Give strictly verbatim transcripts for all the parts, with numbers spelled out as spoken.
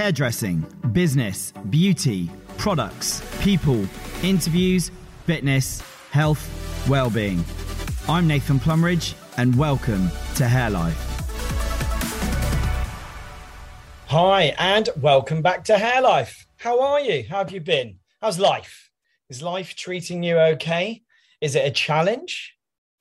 hairdressing, business, beauty, products, people, interviews, fitness, health, well-being. I'm Nathan Plumridge and welcome to Hair Life. Hi and welcome back to Hair Life. How are you? How have you been? How's life? Is life treating you okay? Is it a challenge?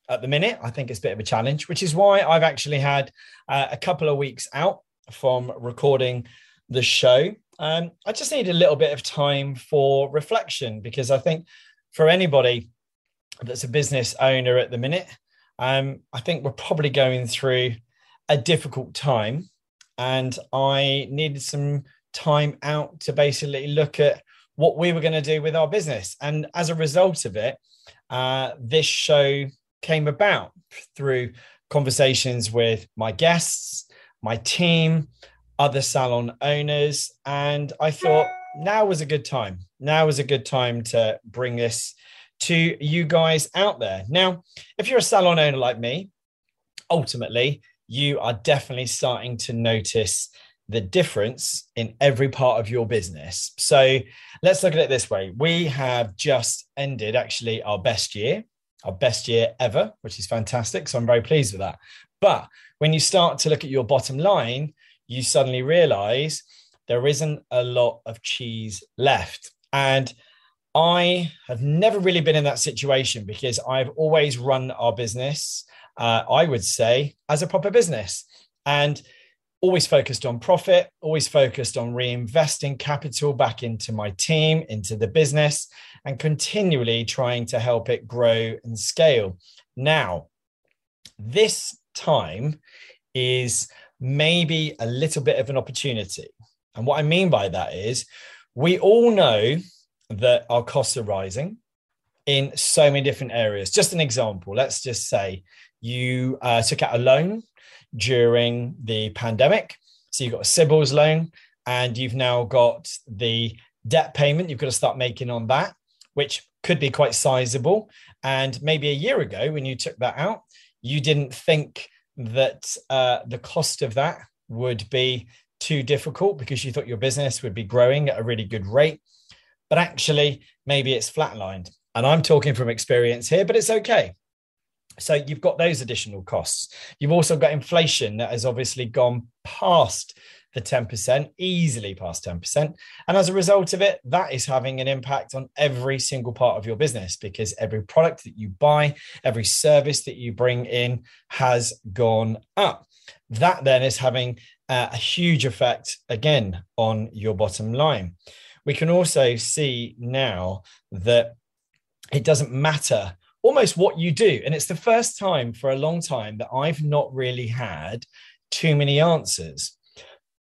At the minute, I think it's a bit of a challenge, which is why I've actually had uh, a couple of weeks out from recording the show. Um, I just need a little bit of time for reflection, because I think for anybody that's a business owner at the minute, um, I think we're probably going through a difficult time, and I needed some time out to basically look at what we were going to do with our business. And as a result of it, uh, this show came about through conversations with my guests, my team, other salon owners. And I thought now was a good time. Now was a good time to bring this to you guys out there. Now, if you're a salon owner like me, ultimately, you are definitely starting to notice the difference in every part of your business. So let's look at it this way. We have just ended actually our best year. Our best year ever, which is fantastic. So I'm very pleased with that. But when you start to look at your bottom line, you suddenly realize there isn't a lot of cheese left. And I have never really been in that situation, because I've always run our business, uh, I would say, as a proper business, and always focused on profit, always focused on reinvesting capital back into my team, into the business, and continually trying to help it grow and scale. Now, this time is maybe a little bit of an opportunity. And what I mean by that is we all know that our costs are rising in so many different areas. Just an example, let's just say you uh, took out a loan during the pandemic. So you've got a CBILS loan, and you've now got the debt payment you've got to start making on that, which could be quite sizable. And maybe a year ago when you took that out, you didn't think that uh, the cost of that would be too difficult, because you thought your business would be growing at a really good rate. But actually, maybe it's flatlined. And I'm talking from experience here, but it's okay. So you've got those additional costs. You've also got inflation that has obviously gone past the ten percent, easily past ten percent. And as a result of it, that is having an impact on every single part of your business, because every product that you buy, every service that you bring in has gone up. That then is having a huge effect, again, on your bottom line. We can also see now that it doesn't matter almost what you do. And it's the first time for a long time that I've not really had too many answers.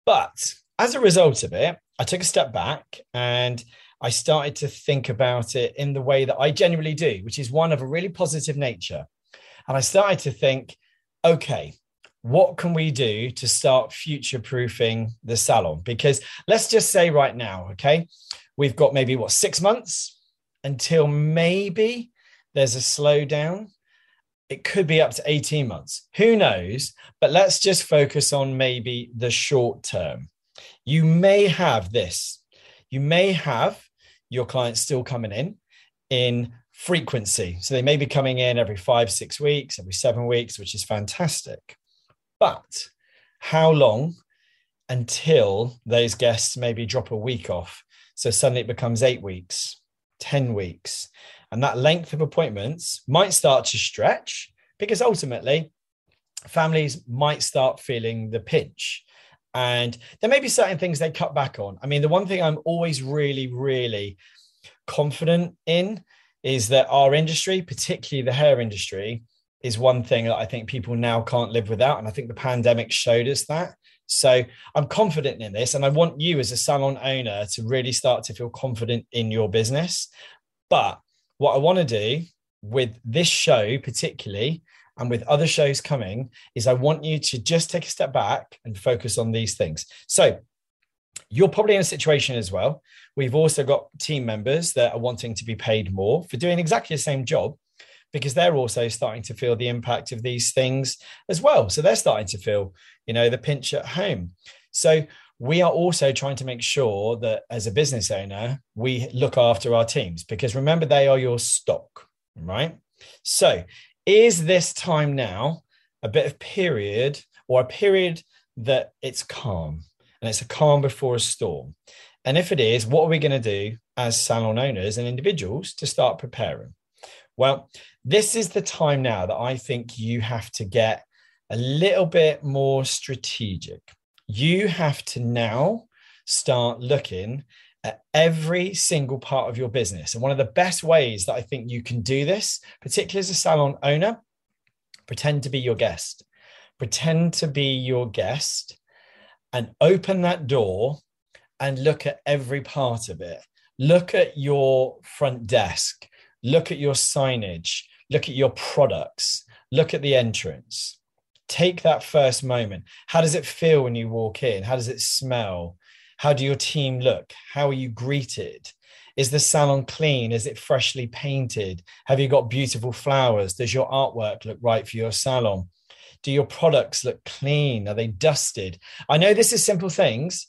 But as a result of it, I took a step back and I started to think about it in the way that I generally do, which is one of a really positive nature. And I started to think, okay, what can we do to start future-proofing the salon? Because let's just say right now, okay, we've got maybe what, six months until maybe there's a slowdown. It could be up to eighteen months. Who knows? But let's just focus on maybe the short term. You may have this. You may have your clients still coming in in frequency. So they may be coming in every five, six weeks, every seven weeks, which is fantastic. But how long until those guests maybe drop a week off? So suddenly it becomes eight weeks, ten weeks. And that length of appointments might start to stretch, because ultimately families might start feeling the pinch. And there may be certain things they cut back on. I mean, the one thing I'm always really, really confident in is that our industry, particularly the hair industry, is one thing that I think people now can't live without. And I think the pandemic showed us that. So I'm confident in this. And I want you as a salon owner to really start to feel confident in your business. But what I want to do with this show particularly, and with other shows coming, is I want you to just take a step back and focus on these things. So you're probably in a situation as well. We've also got team members that are wanting to be paid more for doing exactly the same job, because they're also starting to feel the impact of these things as well. So they're starting to feel, you know, the pinch at home. So we are also trying to make sure that as a business owner, we look after our teams, because remember, they are your stock, right? So is this time now a bit of period, or a period that it's calm, and it's a calm before a storm? And if it is, what are we going to do as salon owners and individuals to start preparing? Well, this is the time now that I think you have to get a little bit more strategic. You have to now start looking at every single part of your business. And one of the best ways that I think you can do this, particularly as a salon owner, pretend to be your guest. Pretend to be your guest and open that door and look at every part of it. Look at your front desk. Look at your signage. Look at your products. Look at the entrance. Take that first moment. How does it feel when you walk in? How does it smell? How do your team look? How are you greeted? Is the salon clean? Is it freshly painted? Have you got beautiful flowers? Does your artwork look right for your salon? Do your products look clean? Are they dusted? I know this is simple things,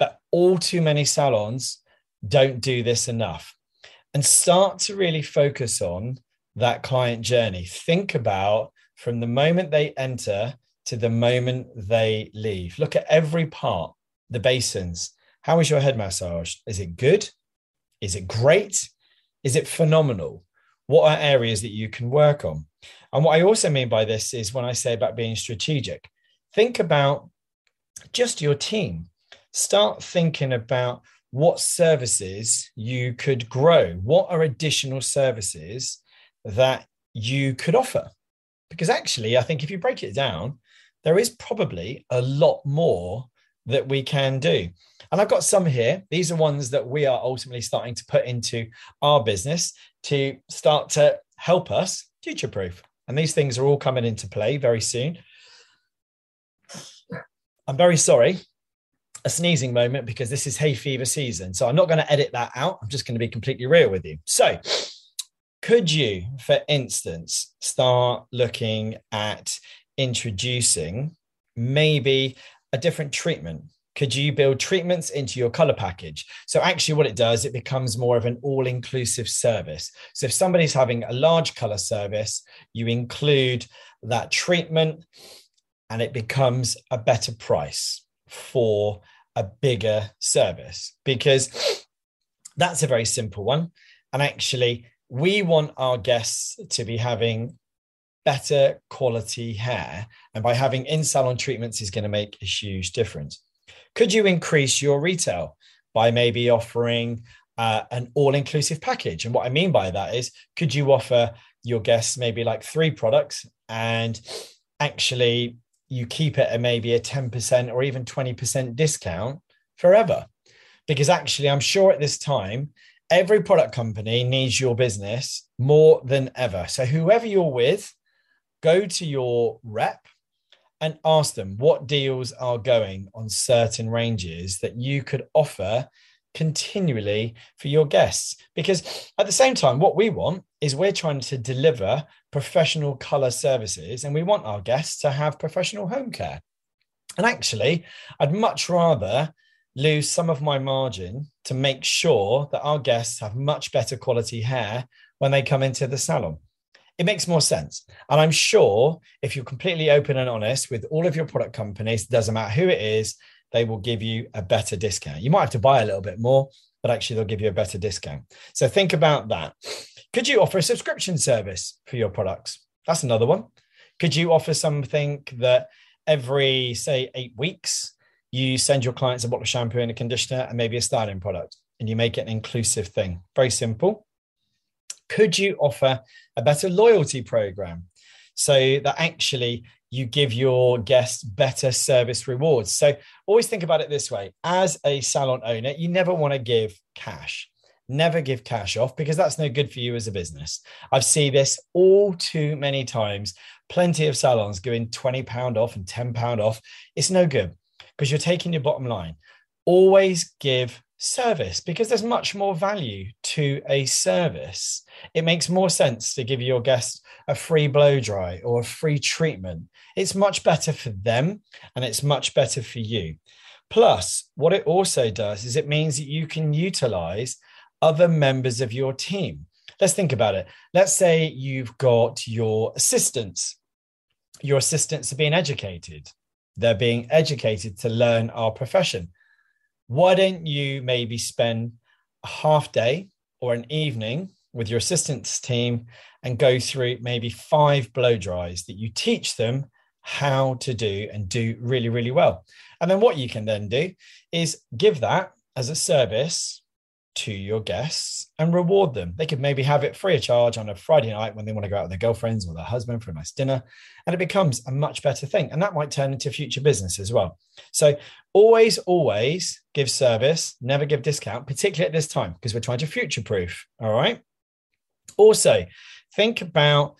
but all too many salons don't do this enough. And start to really focus on that client journey. Think about from the moment they enter to the moment they leave. Look at every part, the basins. How is your head massage? Is it good? Is it great? Is it phenomenal? What are areas that you can work on? And what I also mean by this is when I say about being strategic, think about just your team. Start thinking about what services you could grow. What are additional services that you could offer? Because actually, I think if you break it down, there is probably a lot more that we can do. And I've got some here. These are ones that we are ultimately starting to put into our business to start to help us future-proof. And these things are all coming into play very soon. I'm very sorry. A sneezing moment, because this is hay fever season. So I'm not going to edit that out. I'm just going to be completely real with you. So could you, for instance, start looking at introducing maybe a different treatment? Could you build treatments into your color package? So actually what it does, it becomes more of an all-inclusive service. So if somebody's having a large color service, you include that treatment and it becomes a better price for a bigger service, because that's a very simple one. And actually, we want our guests to be having better quality hair. And by having in-salon treatments is going to make a huge difference. Could you increase your retail by maybe offering uh, an all-inclusive package? And what I mean by that is, could you offer your guests maybe like three products, and actually you keep it at maybe a ten percent or even twenty percent discount forever? Because actually, I'm sure at this time, every product company needs your business more than ever. So whoever you're with, go to your rep and ask them what deals are going on certain ranges that you could offer continually for your guests. Because at the same time, what we want is we're trying to deliver professional color services, and we want our guests to have professional home care. And actually, I'd much rather lose some of my margin to make sure that our guests have much better quality hair when they come into the salon. It makes more sense. And I'm sure if you're completely open and honest with all of your product companies, it doesn't matter who it is, they will give you a better discount. You might have to buy a little bit more, but actually they'll give you a better discount. So think about that. Could you offer a subscription service for your products? That's another one. Could you offer something that every, say, eight weeks, you send your clients a bottle of shampoo and a conditioner and maybe a styling product, and you make it an inclusive thing? Very simple. Could you offer a better loyalty program so that actually you give your guests better service rewards? So always think about it this way. As a salon owner, you never want to give cash. Never give cash off, because that's no good for you as a business. I've seen this all too many times. Plenty of salons going twenty pounds off and ten pounds off. It's no good, because you're taking your bottom line. Always give service, because there's much more value to a service. It makes more sense to give your guests a free blow dry or a free treatment. It's much better for them, and it's much better for you. Plus, what it also does is it means that you can utilize other members of your team. Let's think about it. Let's say you've got your assistants. Your assistants are being educated. They're being educated to learn our profession. Why don't you maybe spend a half day or an evening with your assistants team and go through maybe five blow dries that you teach them how to do and do really, really well. And then what you can then do is give that as a service to your guests and reward them. They could maybe have it free of charge on a Friday night when they want to go out with their girlfriends or their husband for a nice dinner, and it becomes a much better thing. And that might turn into future business as well. So always, always give service, never give discount, particularly at this time, because we're trying to future-proof, all right? Also, think about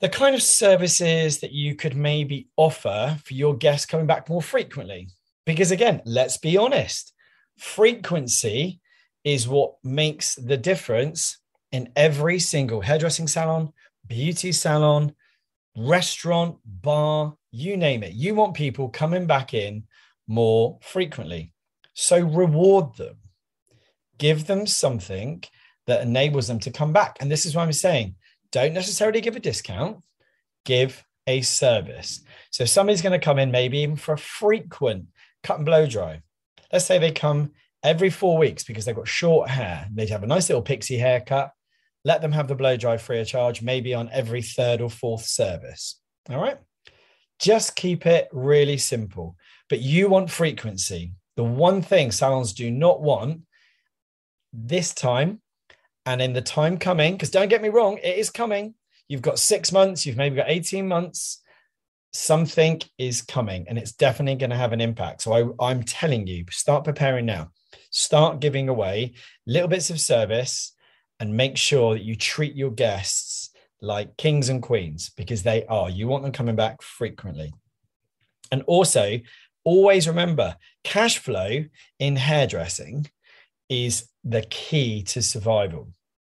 the kind of services that you could maybe offer for your guests coming back more frequently. Because again, let's be honest, frequency is what makes the difference in every single hairdressing salon, beauty salon, restaurant, bar, you name it. You want people coming back in more frequently. So reward them. Give them something that enables them to come back. And this is what I'm saying. Don't necessarily give a discount. Give a service. So somebody's going to come in maybe even for a frequent cut and blow dry. Let's say they come every four weeks because they've got short hair. They'd have a nice little pixie haircut. Let them have the blow dry free of charge, maybe on every third or fourth service. All right. Just keep it really simple. But you want frequency. The one thing salons do not want this time and in the time coming, because don't get me wrong, it is coming. You've got six months. You've maybe got eighteen months. Something is coming and it's definitely going to have an impact. So I, I'm telling you, start preparing now. Start giving away little bits of service and make sure that you treat your guests like kings and queens, because they are. You want them coming back frequently. And also, always remember, cash flow in hairdressing is the key to survival.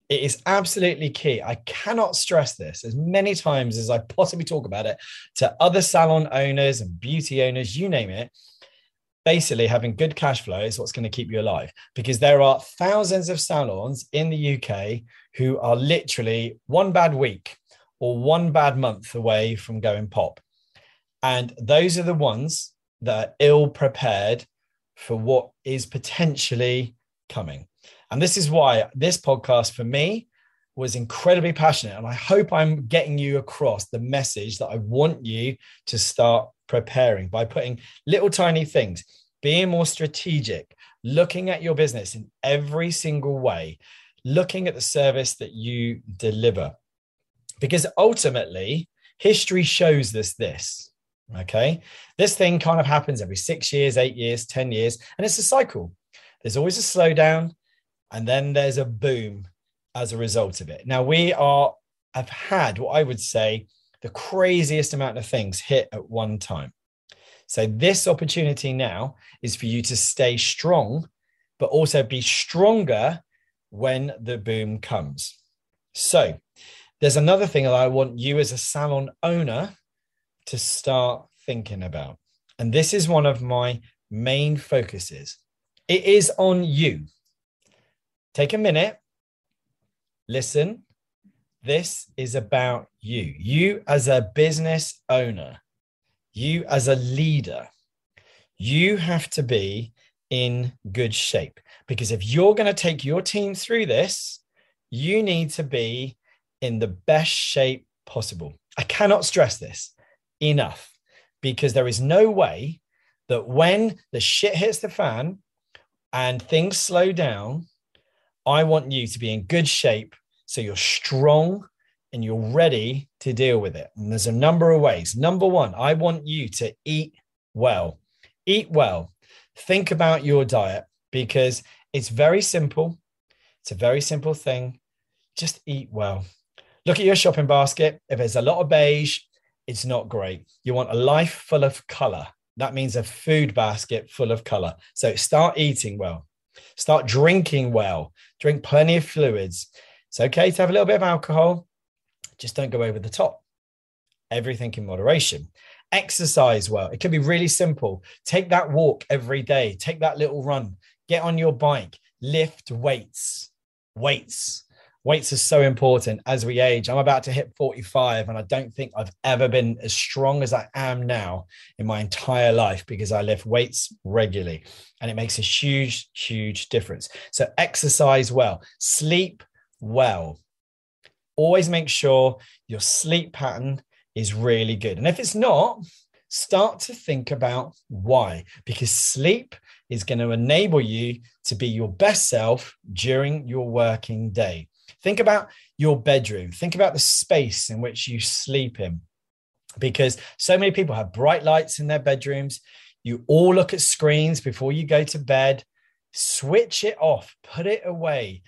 It is absolutely key. I cannot stress this as many times as I possibly talk about it to other salon owners and beauty owners, you name it. Basically, having good cash flow is what's going to keep you alive, because there are thousands of salons in the U K who are literally one bad week or one bad month away from going pop. And those are the ones that are ill prepared for what is potentially coming. And this is why this podcast for me was incredibly passionate. And I hope I'm getting you across the message that I want you to start preparing by putting little tiny things, being more strategic, looking at your business in every single way, looking at the service that you deliver. Because ultimately, history shows us this, okay? This thing kind of happens every six years, eight years, ten years, and it's a cycle. There's always a slowdown, and then there's a boom as a result of it. Now, we are, I've had what I would say the craziest amount of things hit at one time. So this opportunity now is for you to stay strong, but also be stronger when the boom comes. So there's another thing that I want you as a salon owner to start thinking about. And this is one of my main focuses. It is on you. Take a minute. Listen. This is about you, you as a business owner, you as a leader. You have to be in good shape, because if you're going to take your team through this, you need to be in the best shape possible. I cannot stress this enough, because there is no way that when the shit hits the fan and things slow down, I want you to be in good shape so you're strong and you're ready to deal with it. And there's a number of ways. Number one, I want you to eat well. Eat well. Think about your diet, because it's very simple. It's a very simple thing. Just eat well. Look at your shopping basket. If there's a lot of beige, it's not great. You want a life full of color. That means a food basket full of color. So start eating well. Start drinking well. Drink plenty of fluids. It's okay to have a little bit of alcohol, just don't go over the top. Everything in moderation. Exercise well. It can be really simple. Take that walk every day. Take that little run. Get on your bike. Lift weights. Weights. Weights are so important as we age. I'm about to hit forty-five, and I don't think I've ever been as strong as I am now in my entire life because I lift weights regularly, and it makes a huge, huge difference. So exercise well. Sleep well. Always make sure your sleep pattern is really good. And if it's not, start to think about why, because sleep is going to enable you to be your best self during your working day. Think about your bedroom. Think about the space in which you sleep in, because so many people have bright lights in their bedrooms. You all look at screens before you go to bed. Switch it off, put it away,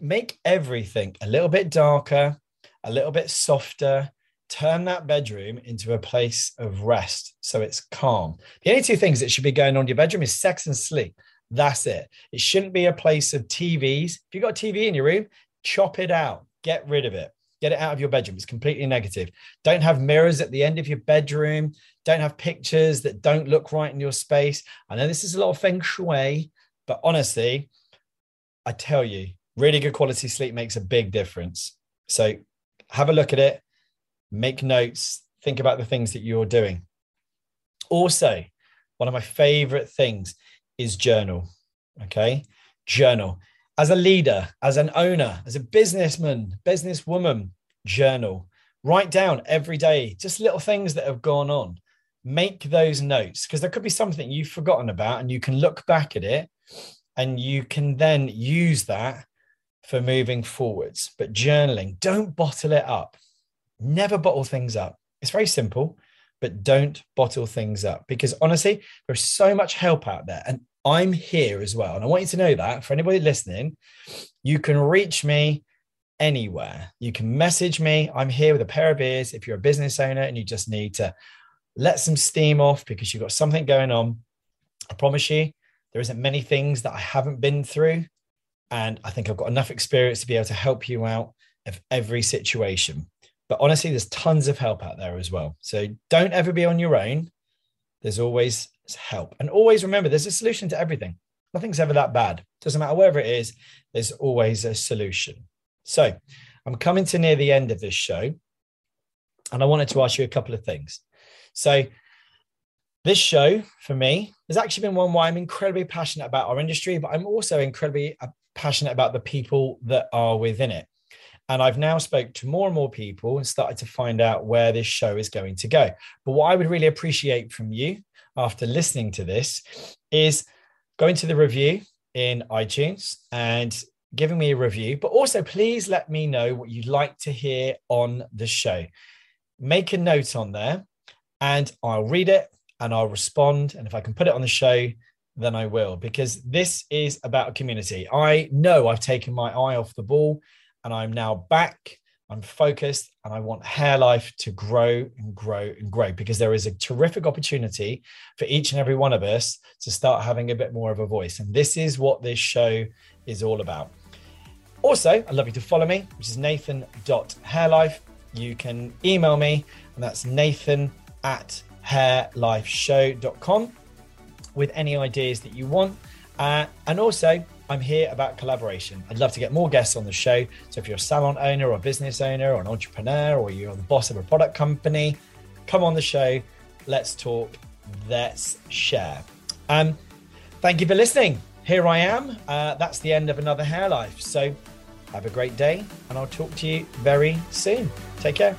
make everything a little bit darker, a little bit softer. Turn that bedroom into a place of rest so it's calm. The only two things that should be going on in your bedroom is sex and sleep. That's it. It shouldn't be a place of T Vs. If you've got a T V in your room, chop it out. Get rid of it. Get it out of your bedroom. It's completely negative. Don't have mirrors at the end of your bedroom. Don't have pictures that don't look right in your space. I know this is a lot of feng shui, but honestly, I tell you, really good quality sleep makes a big difference. So have a look at it. Make notes, think about the things that you're doing. Also, one of my favorite things is journal, okay? Journal. As a leader, as an owner, as a businessman, businesswoman, journal. Write down every day, just little things that have gone on. Make those notes, because there could be something you've forgotten about and you can look back at it and you can then use that for moving forwards. But journaling, don't bottle it up. Never bottle things up. It's very simple, but don't bottle things up, because honestly, there's so much help out there. And I'm here as well. And I want you to know that for anybody listening, you can reach me anywhere. You can message me. I'm here with a pair of ears. If you're a business owner and you just need to let some steam off because you've got something going on, I promise you, there isn't many things that I haven't been through. And I think I've got enough experience to be able to help you out of every situation. But honestly, there's tons of help out there as well. So don't ever be on your own. There's always help. And always remember, there's a solution to everything. Nothing's ever that bad. Doesn't matter wherever it is, there's always a solution. So I'm coming to near the end of this show, and I wanted to ask you a couple of things. So this show for me has actually been one where I'm incredibly passionate about our industry, but I'm also incredibly passionate about the people that are within it. And I've now spoke to more and more people and started to find out where this show is going to go. But what I would really appreciate from you after listening to this is going to the review in iTunes and giving me a review. But also, please let me know what you'd like to hear on the show. Make a note on there and I'll read it and I'll respond. And if I can put it on the show, then I will, because this is about community. I know I've taken my eye off the ball. And I'm now back, I'm focused, and I want Hair Life to grow and grow and grow, because there is a terrific opportunity for each and every one of us to start having a bit more of a voice. And this is what this show is all about. Also, I'd love you to follow me, which is nathan dot hair life. You can email me, and that's nathan at hair life show dot com with any ideas that you want. Uh, and also, I'm here about collaboration. I'd love to get more guests on the show. So if you're a salon owner or a business owner or an entrepreneur, or you're the boss of a product company, come on the show. Let's talk. Let's share. Um, thank you for listening. Here I am. Uh, that's the end of another Hair Life. So have a great day, and I'll talk to you very soon. Take care.